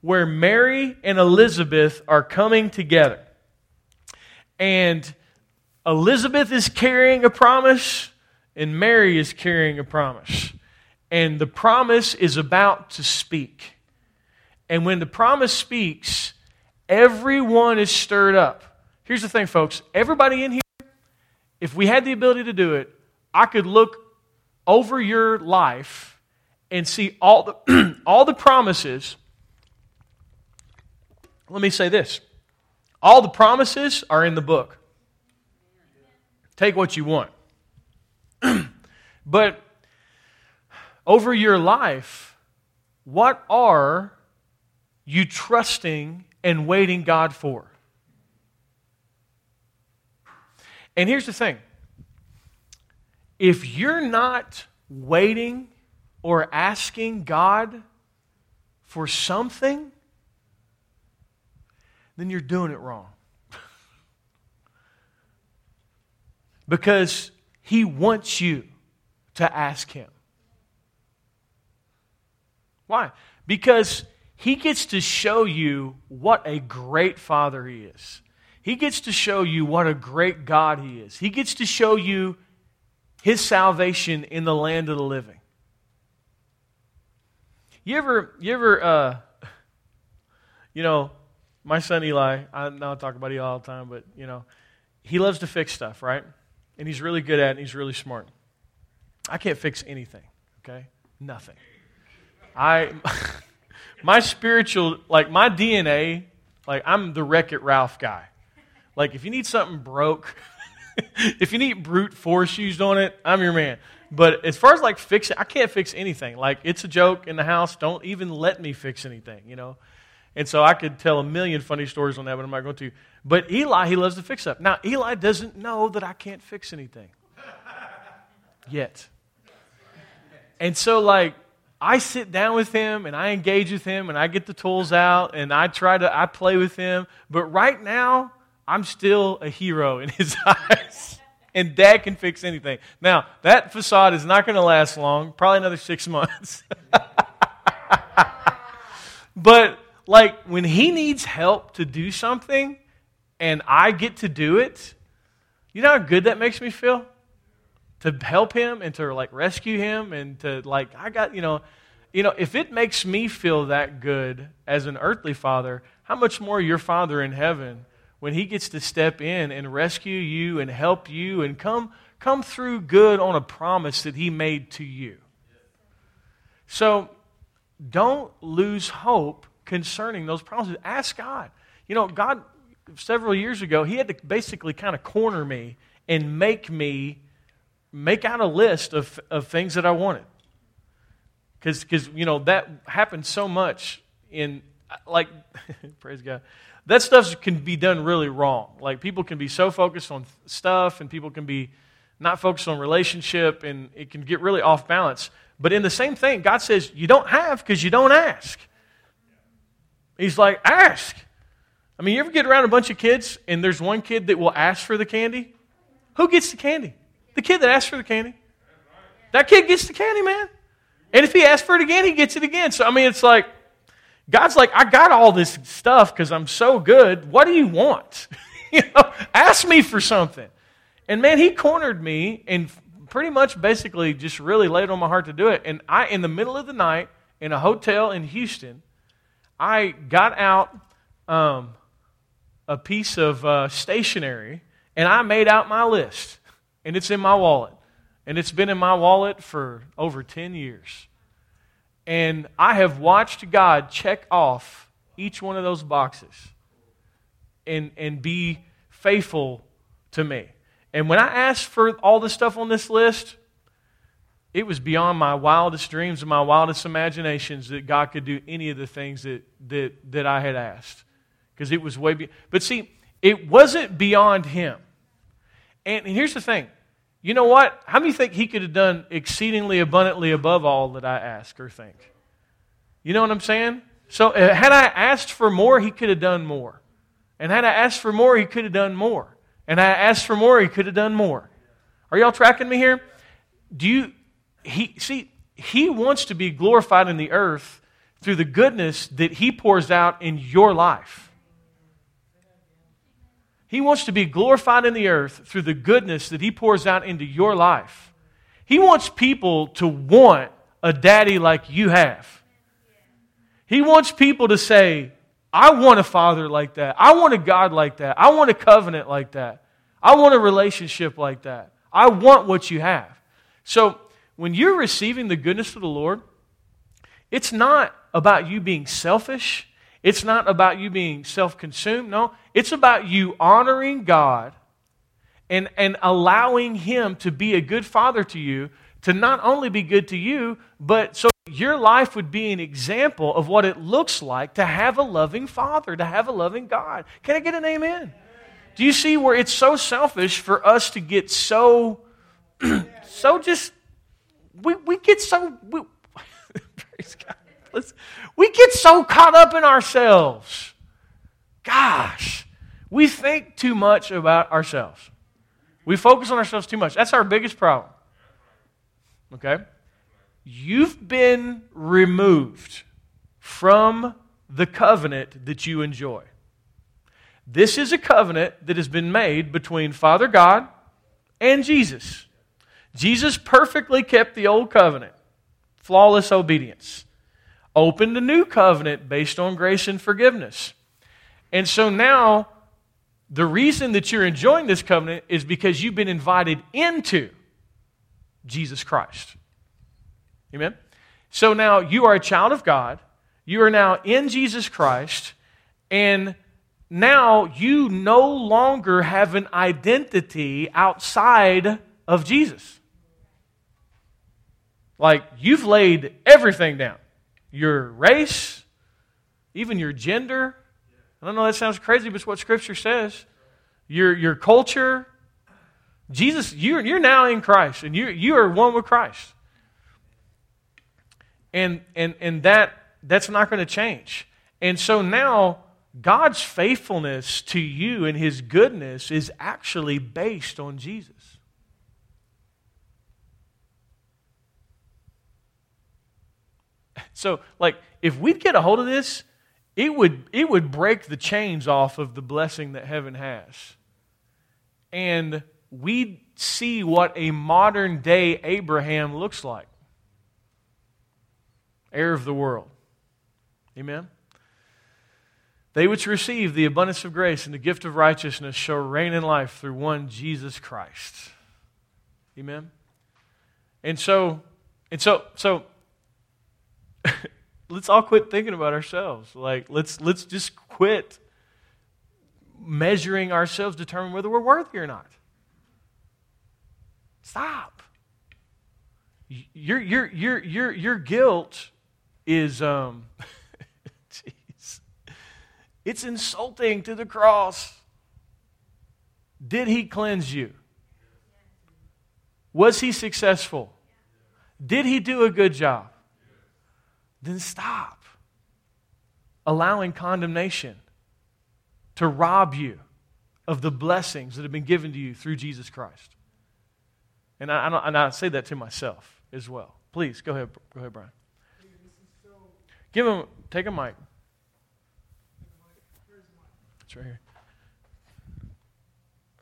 where Mary and Elizabeth are coming together. And Elizabeth is carrying a promise, and Mary is carrying a promise. And the promise is about to speak. And when the promise speaks, everyone is stirred up. Here's the thing, folks. Everybody in here, if we had the ability to do it, I could look over your life and see all the, all the promises. Let me say this. All the promises are in the book. Take what you want. But over your life, what are you trusting and waiting God for? And here's the thing. If you're not waiting or asking God for something, then you're doing it wrong. Because He wants you to ask Him. Why? Because He gets to show you what a great Father He is. He gets to show you what a great God He is. He gets to show you His salvation in the land of the living. You ever, you ever, uh, you know, my son Eli, I know I talk about Eli all the time, but, you know, he loves to fix stuff, right? And he's really good at it, and he's really smart. I can't fix anything, okay? Nothing. I, my spiritual, like my D N A, like I'm the Wreck-It Ralph guy. Like if you need something broke, if you need brute force used on it, I'm your man. But as far as like fixing, I can't fix anything. Like it's a joke in the house. Don't even let me fix anything, you know? And so I could tell a million funny stories on that, but I'm not going to. But Eli, he loves to fix up. Now, Eli doesn't know that I can't fix anything yet. And so, like, I sit down with him, and I engage with him, and I get the tools out, and I try to, I play with him. But right now, I'm still a hero in his eyes. And Dad can fix anything. Now, that facade is not going to last long, probably another six months. But like, when he needs help to do something, and I get to do it, you know how good that makes me feel? To help him and to, like, rescue him and to, like, I got, you know, you know, if it makes me feel that good as an earthly father, how much more your Father in heaven when He gets to step in and rescue you and help you and come, come through good on a promise that He made to you. So, don't lose hope concerning those promises. Ask God. You know, God, several years ago, He had to basically kind of corner me and make me make out a list of, of things that I wanted. Because, because you know, that happened so much in, like, praise God. That stuff can be done really wrong. Like, people can be so focused on stuff, and people can be not focused on relationship, and it can get really off balance. But in the same thing, God says, you don't have because you don't ask. He's like, ask. I mean, you ever get around a bunch of kids and there's one kid that will ask for the candy? Who gets the candy? The kid that asks for the candy. That kid gets the candy, man. And if he asks for it again, he gets it again. So, I mean, it's like, God's like, I got all this stuff because I'm so good. What do you want? You know, ask me for something. And man, He cornered me and pretty much basically just really laid on my heart to do it. And I, in the middle of the night, in a hotel in Houston, I got out um, a piece of uh, stationery, and I made out my list, and it's in my wallet, and it's been in my wallet for over ten years, and I have watched God check off each one of those boxes and, and be faithful to me. And when I asked for all the stuff on this list, it was beyond my wildest dreams and my wildest imaginations that God could do any of the things that that, that I had asked. Because it was way beyond. But see, it wasn't beyond Him. And, and here's the thing. You know what? How many think He could have done exceedingly abundantly above all that I ask or think? You know what I'm saying? So uh, had I asked for more, He could have done more. And had I asked for more, He could have done more. And I asked for more, He could have done more. Are y'all tracking me here? Do you, he, see, he wants to be glorified in the earth through the goodness that he pours out in your life. He wants to be glorified in the earth through the goodness that he pours out into your life. He wants people to want a daddy like you have. He wants people to say, I want a father like that. I want a God like that. I want a covenant like that. I want a relationship like that. I want what you have. So when you're receiving the goodness of the Lord, it's not about you being selfish. It's not about you being self-consumed. No, it's about you honoring God and, and allowing Him to be a good father to you, to not only be good to you, but so your life would be an example of what it looks like to have a loving father, to have a loving God. Can I get an amen? Do you see where it's so selfish for us to get so, so just, we, we get so, we, praise God. We get so caught up in ourselves. Gosh, we think too much about ourselves. We focus on ourselves too much. That's our biggest problem. Okay? You've been removed from the covenant that you enjoy. This is a covenant that has been made between Father God and Jesus. Jesus perfectly kept the old covenant, flawless obedience. Opened a new covenant based on grace and forgiveness. And so now, the reason that you're enjoying this covenant is because you've been invited into Jesus Christ. Amen? So now, you are a child of God. You are now in Jesus Christ. And now, you no longer have an identity outside of Jesus. Like, you've laid everything down. Your race, even your gender. I don't know, that sounds crazy, but it's what Scripture says. Your your culture. Jesus, you're, you're now in Christ, and you you are one with Christ. And and and that that's not going to change. And so now, God's faithfulness to you and His goodness is actually based on Jesus. So, like, if we'd get a hold of this, it would it would break the chains off of the blessing that heaven has. And we'd see what a modern-day Abraham looks like. Heir of the world. Amen? They which receive the abundance of grace and the gift of righteousness shall reign in life through one Jesus Christ. Amen? And so, and so, so... Let's all quit thinking about ourselves. Like, let's let's just quit measuring ourselves, determine whether we're worthy or not. Stop. Your your your your your guilt is um, jeez, it's insulting to the cross. Did He cleanse you? Was He successful? Did He do a good job? Then stop allowing condemnation to rob you of the blessings that have been given to you through Jesus Christ. And I, I, don't, and I say that to myself as well. Please, go ahead, go ahead, Brian. Give him, take a mic. It's right here.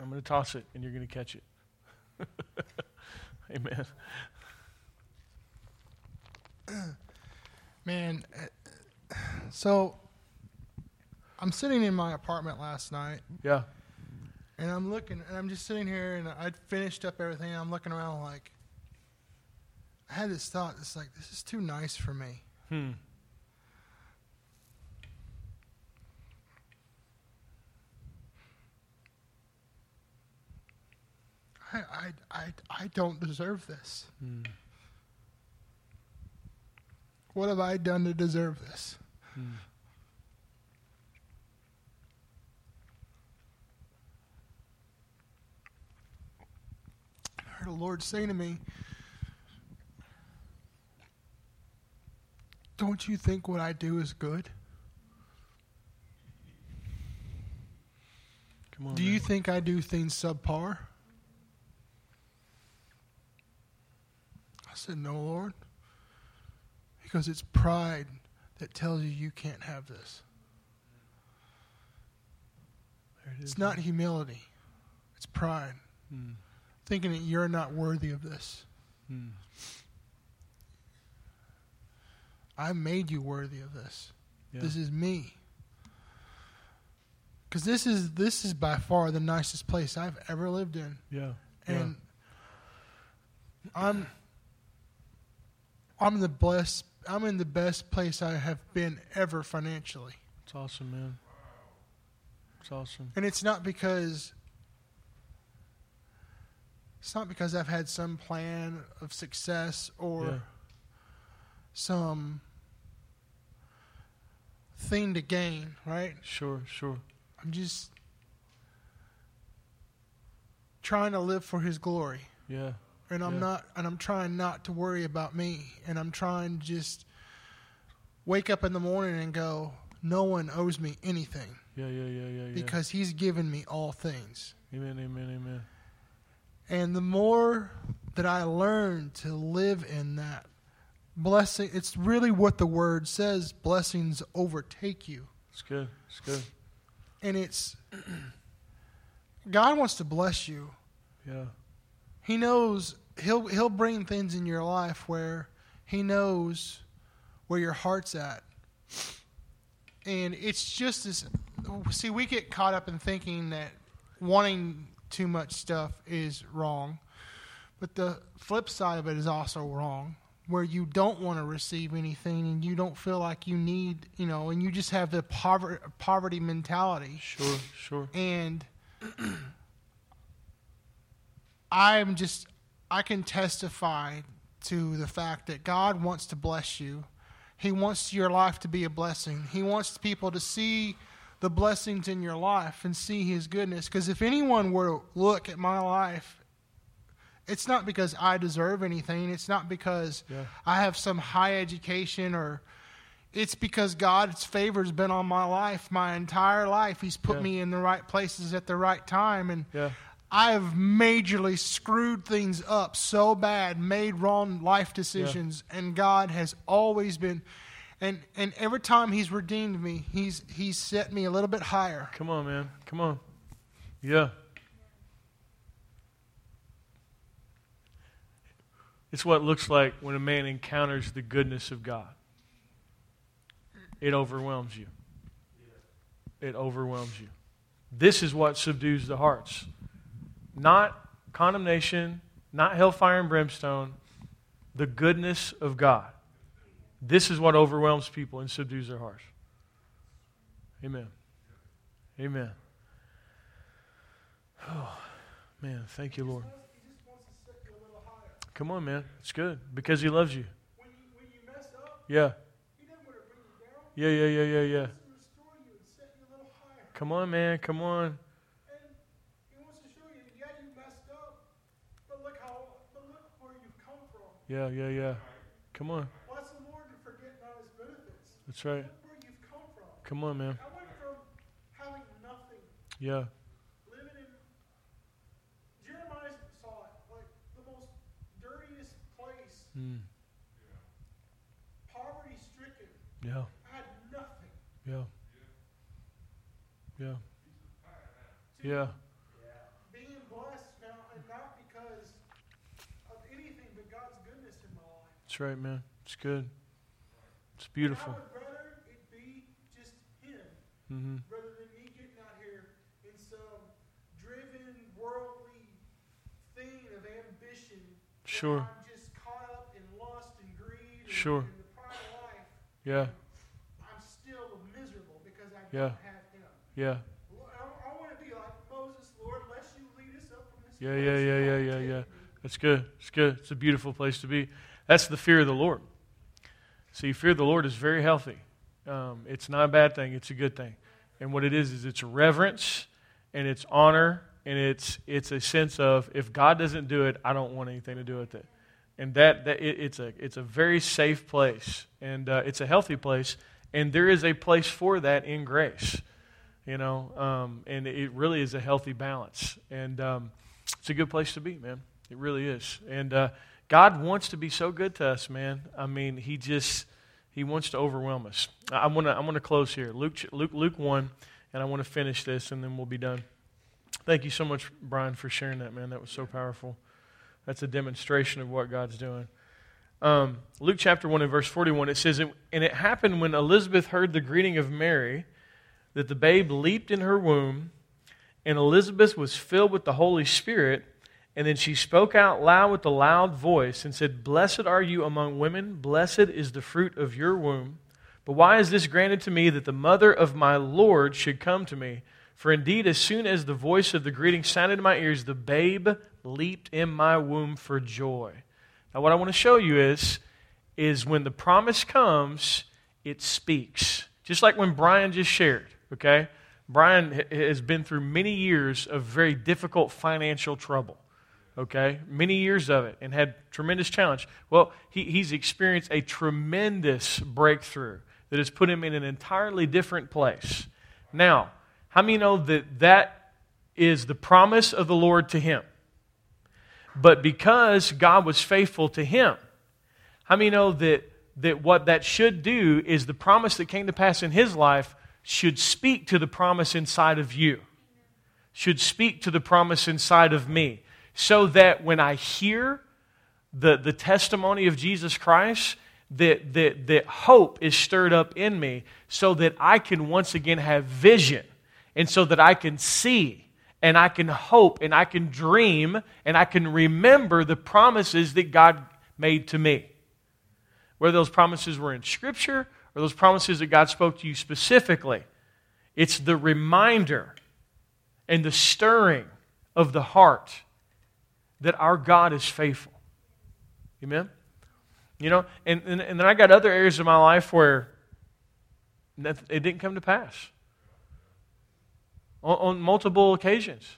I'm going to toss it, and you're going to catch it. Amen. Man, so I'm sitting in my apartment last night. Yeah. And I'm looking, and I'm just sitting here, and I'd finished up everything, and I'm looking around like, I had this thought, it's like, this is too nice for me. Hmm. I, I, I, I don't deserve this. Hmm. What have I done to deserve this? Hmm. I heard the Lord say to me, don't you think what I do is good? Come on, do man. You think I do things subpar? I said, no, Lord. Because it's pride that tells you you can't have this. There it is. It's not humility. It's pride. Hmm. Thinking that you're not worthy of this. Hmm. I made you worthy of this. Yeah. This is me. Because this is this is by far the nicest place I've ever lived in. Yeah. And yeah. I'm I'm the blessed I'm in the best place I have been ever financially. It's awesome, man. It's awesome. And it's not because it's not because I've had some plan of success or yeah. some thing to gain, right? Sure, sure. I'm just trying to live for His glory. Yeah. And I'm yeah. not, and I'm trying not to worry about me. And I'm trying to just wake up in the morning and go, no one owes me anything. Yeah, yeah, yeah, yeah, yeah. Because He's given me all things. Amen, amen, amen. And the more that I learn to live in that blessing, it's really what the Word says, blessings overtake you. It's good, it's good. And it's, God wants to bless you. Yeah. He knows, he'll he'll bring things in your life where He knows where your heart's at. And it's just this, see, we get caught up in thinking that wanting too much stuff is wrong. But the flip side of it is also wrong, where you don't want to receive anything and you don't feel like you need, you know, and you just have the poverty, poverty mentality. Sure, sure. And I'm just, I can testify to the fact that God wants to bless you. He wants your life to be a blessing. He wants people to see the blessings in your life and see His goodness. Because if anyone were to look at my life, it's not because I deserve anything. It's not because yeah. I have some high education, or it's because God's favor has been on my life my entire life. He's put yeah. me in the right places at the right time. And yeah. I have majorly screwed things up so bad, made wrong life decisions, yeah. and God has always been. And and every time He's redeemed me, He's He's set me a little bit higher. Come on, man. Come on. Yeah. It's what it looks like when a man encounters the goodness of God. It overwhelms you. It overwhelms you. This is what subdues the hearts. Not condemnation, not hellfire and brimstone, the goodness of God. This is what overwhelms people and subdues their hearts. Amen. Amen. Oh, man, thank you, Lord. Come on, man. It's good. Because He loves you. When you, when you mess up, yeah. He doesn't want to bring you down. Yeah, yeah, yeah, yeah, yeah. He wants to restore you and set you a little higher. Come on, man. Come on. And He wants to show you, yeah, you messed up, but look how, but look where you've come from. Yeah, yeah, yeah. Come on. Bless the Lord and forget not His benefits. That's right. Look where you've come from. Come on, man. I went from having nothing. Yeah. Mm. Poverty stricken. Yeah. I had nothing. Yeah. Yeah. Yeah. Yeah. Being blessed now, and not because of anything but God's goodness in my life. That's right, man. It's good. It's beautiful. And I would rather it be just Him mm-hmm. rather than me getting out here in some driven worldly thing of ambition. Sure. Sure. In the prior life, yeah. I'm still miserable because I yeah. don't have Him. Yeah. I, I want to be like Moses, Lord, lest You lead us up from this yeah, place. Yeah, yeah, yeah, yeah, yeah. That's good. It's good. It's a beautiful place to be. That's the fear of the Lord. See, fear of the Lord is very healthy. Um, it's not a bad thing. It's a good thing. And what it is is it's reverence and it's honor and it's it's a sense of, if God doesn't do it, I don't want anything to do with it. And that, that it, it's a it's a very safe place, and uh, it's a healthy place, and there is a place for that in grace, you know. Um, and it really is a healthy balance, and um, it's a good place to be, man. It really is. And uh, God wants to be so good to us, man. I mean, he just, he wants to overwhelm us. I want to I want to close here. Luke, Luke, Luke one, and I want to finish this, and then we'll be done. Thank you so much, Brian, for sharing that, man. That was so powerful. That's a demonstration of what God's doing. Um, Luke chapter one and verse forty-one, it says, "And it happened when Elizabeth heard the greeting of Mary, that the babe leaped in her womb, and Elizabeth was filled with the Holy Spirit, and then she spoke out loud with a loud voice and said, 'Blessed are you among women, blessed is the fruit of your womb. But why is this granted to me that the mother of my Lord should come to me? For indeed, as soon as the voice of the greeting sounded in my ears, the babe leaped in my womb for joy.'" Now, what I want to show you is, is when the promise comes, it speaks. Just like when Brian just shared, okay? Brian has been through many years of very difficult financial trouble, okay? Many years of it, and had tremendous challenge. Well, he, he's experienced a tremendous breakthrough that has put him in an entirely different place. Now, how many know that that is the promise of the Lord to him? But because God was faithful to him, how many know that, that what that should do is the promise that came to pass in his life should speak to the promise inside of you, should speak to the promise inside of me, so that when I hear the, the testimony of Jesus Christ, that, that, that hope is stirred up in me so that I can once again have vision. And so that I can see, and I can hope, and I can dream, and I can remember the promises that God made to me. Whether those promises were in Scripture, or those promises that God spoke to you specifically, it's the reminder and the stirring of the heart that our God is faithful. Amen? You know, and, and, and then I got other areas of my life where it didn't come to pass. On multiple occasions.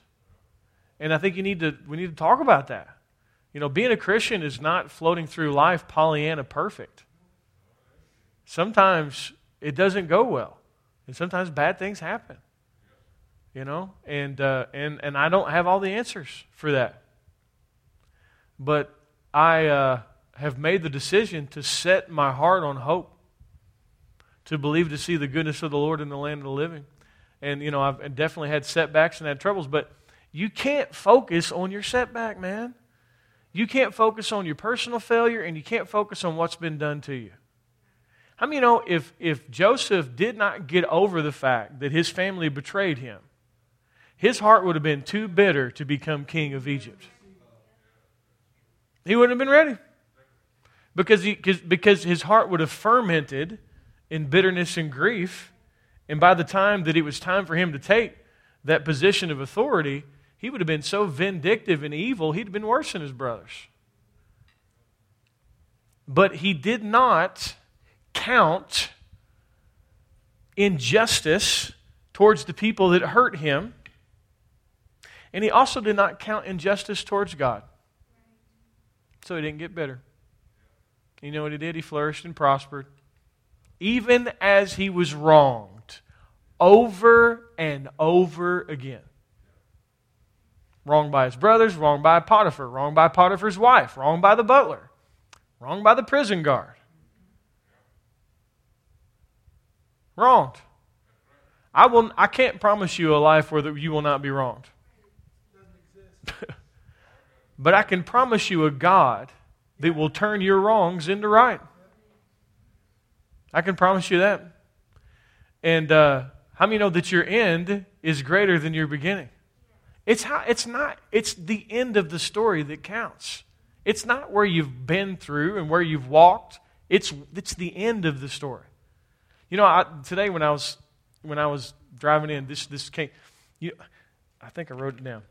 And I think you need to we need to talk about that. You know, being a Christian is not floating through life Pollyanna perfect. Sometimes it doesn't go well. And sometimes bad things happen. You know, and uh, and and I don't have all the answers for that. But I uh, have made the decision to set my heart on hope. To believe to see the goodness of the Lord in the land of the living. And, you know, I've definitely had setbacks and had troubles, but you can't focus on your setback, man. You can't focus on your personal failure, and you can't focus on what's been done to you. How many know if, if Joseph did not get over the fact that his family betrayed him, his heart would have been too bitter to become king of Egypt? He wouldn't have been ready because, he, because his heart would have fermented in bitterness and grief. And by the time that it was time for him to take that position of authority, he would have been so vindictive and evil, he'd have been worse than his brothers. But he did not count injustice towards the people that hurt him. And he also did not count injustice towards God. So he didn't get bitter. You know what he did? He flourished and prospered. Even as he was wrong. Over and over again. Wronged by his brothers, wronged by Potiphar, wronged by Potiphar's wife, wronged by the butler, wronged by the prison guard. Wronged. I will. I can't promise you a life where you will not be wronged. But I can promise you a God that will turn your wrongs into right. I can promise you that. And uh, how many know that your end is greater than your beginning? It's how it's not. It's the end of the story that counts. It's not where you've been through and where you've walked. It's it's the end of the story. You know, I, today when I was when I was driving in, this this came. You, I think I wrote it down.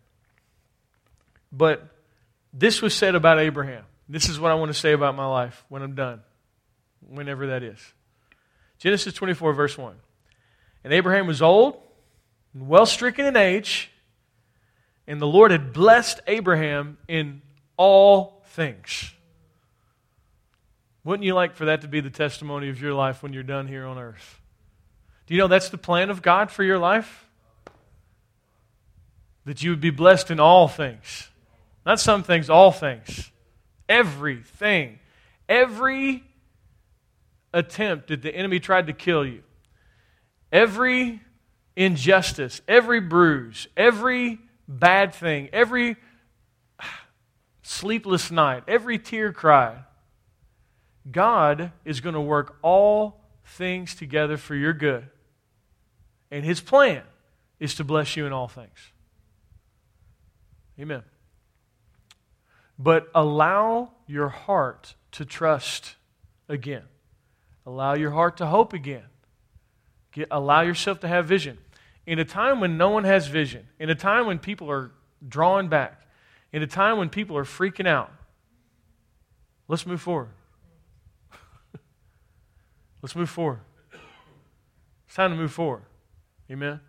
But this was said about Abraham. This is what I want to say about my life when I'm done, whenever that is. Genesis twenty-four, verse one. "And Abraham was old and well stricken in age, and the Lord had blessed Abraham in all things." Wouldn't you like for that to be the testimony of your life when you're done here on earth? Do you know that's the plan of God for your life? That you would be blessed in all things. Not some things, all things. Everything. Every attempt that the enemy tried to kill you, every injustice, every bruise, every bad thing, every sleepless night, every tear cried, God is going to work all things together for your good. And His plan is to bless you in all things. Amen. But allow your heart to trust again. Allow your heart to hope again. Get, allow yourself to have vision. In a time when no one has vision, in a time when people are drawing back, in a time when people are freaking out, let's move forward. Let's move forward. It's time to move forward. Amen?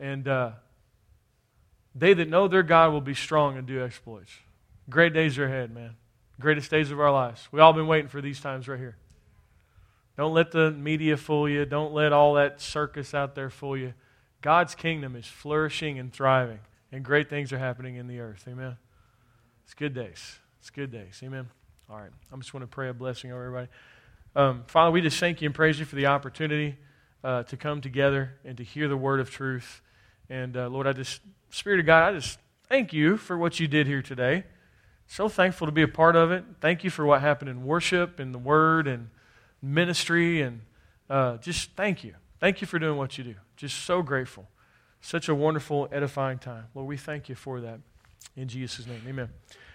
And uh, they that know their God will be strong and do exploits. Great days are ahead, man. Greatest days of our lives. We've all been waiting for these times right here. Don't let the media fool you. Don't let all that circus out there fool you. God's kingdom is flourishing and thriving, and great things are happening in the earth. Amen. It's good days. It's good days. Amen. All right. I just want to pray a blessing over everybody. Um, Father, we just thank You and praise You for the opportunity uh, to come together and to hear the word of truth. And uh, Lord, I just, Spirit of God, I just thank You for what You did here today. So thankful to be a part of it. Thank You for what happened in worship and the word and ministry, and uh, just thank You. Thank You for doing what You do. Just so grateful. Such a wonderful, edifying time. Lord, we thank You for that. In Jesus' name, amen.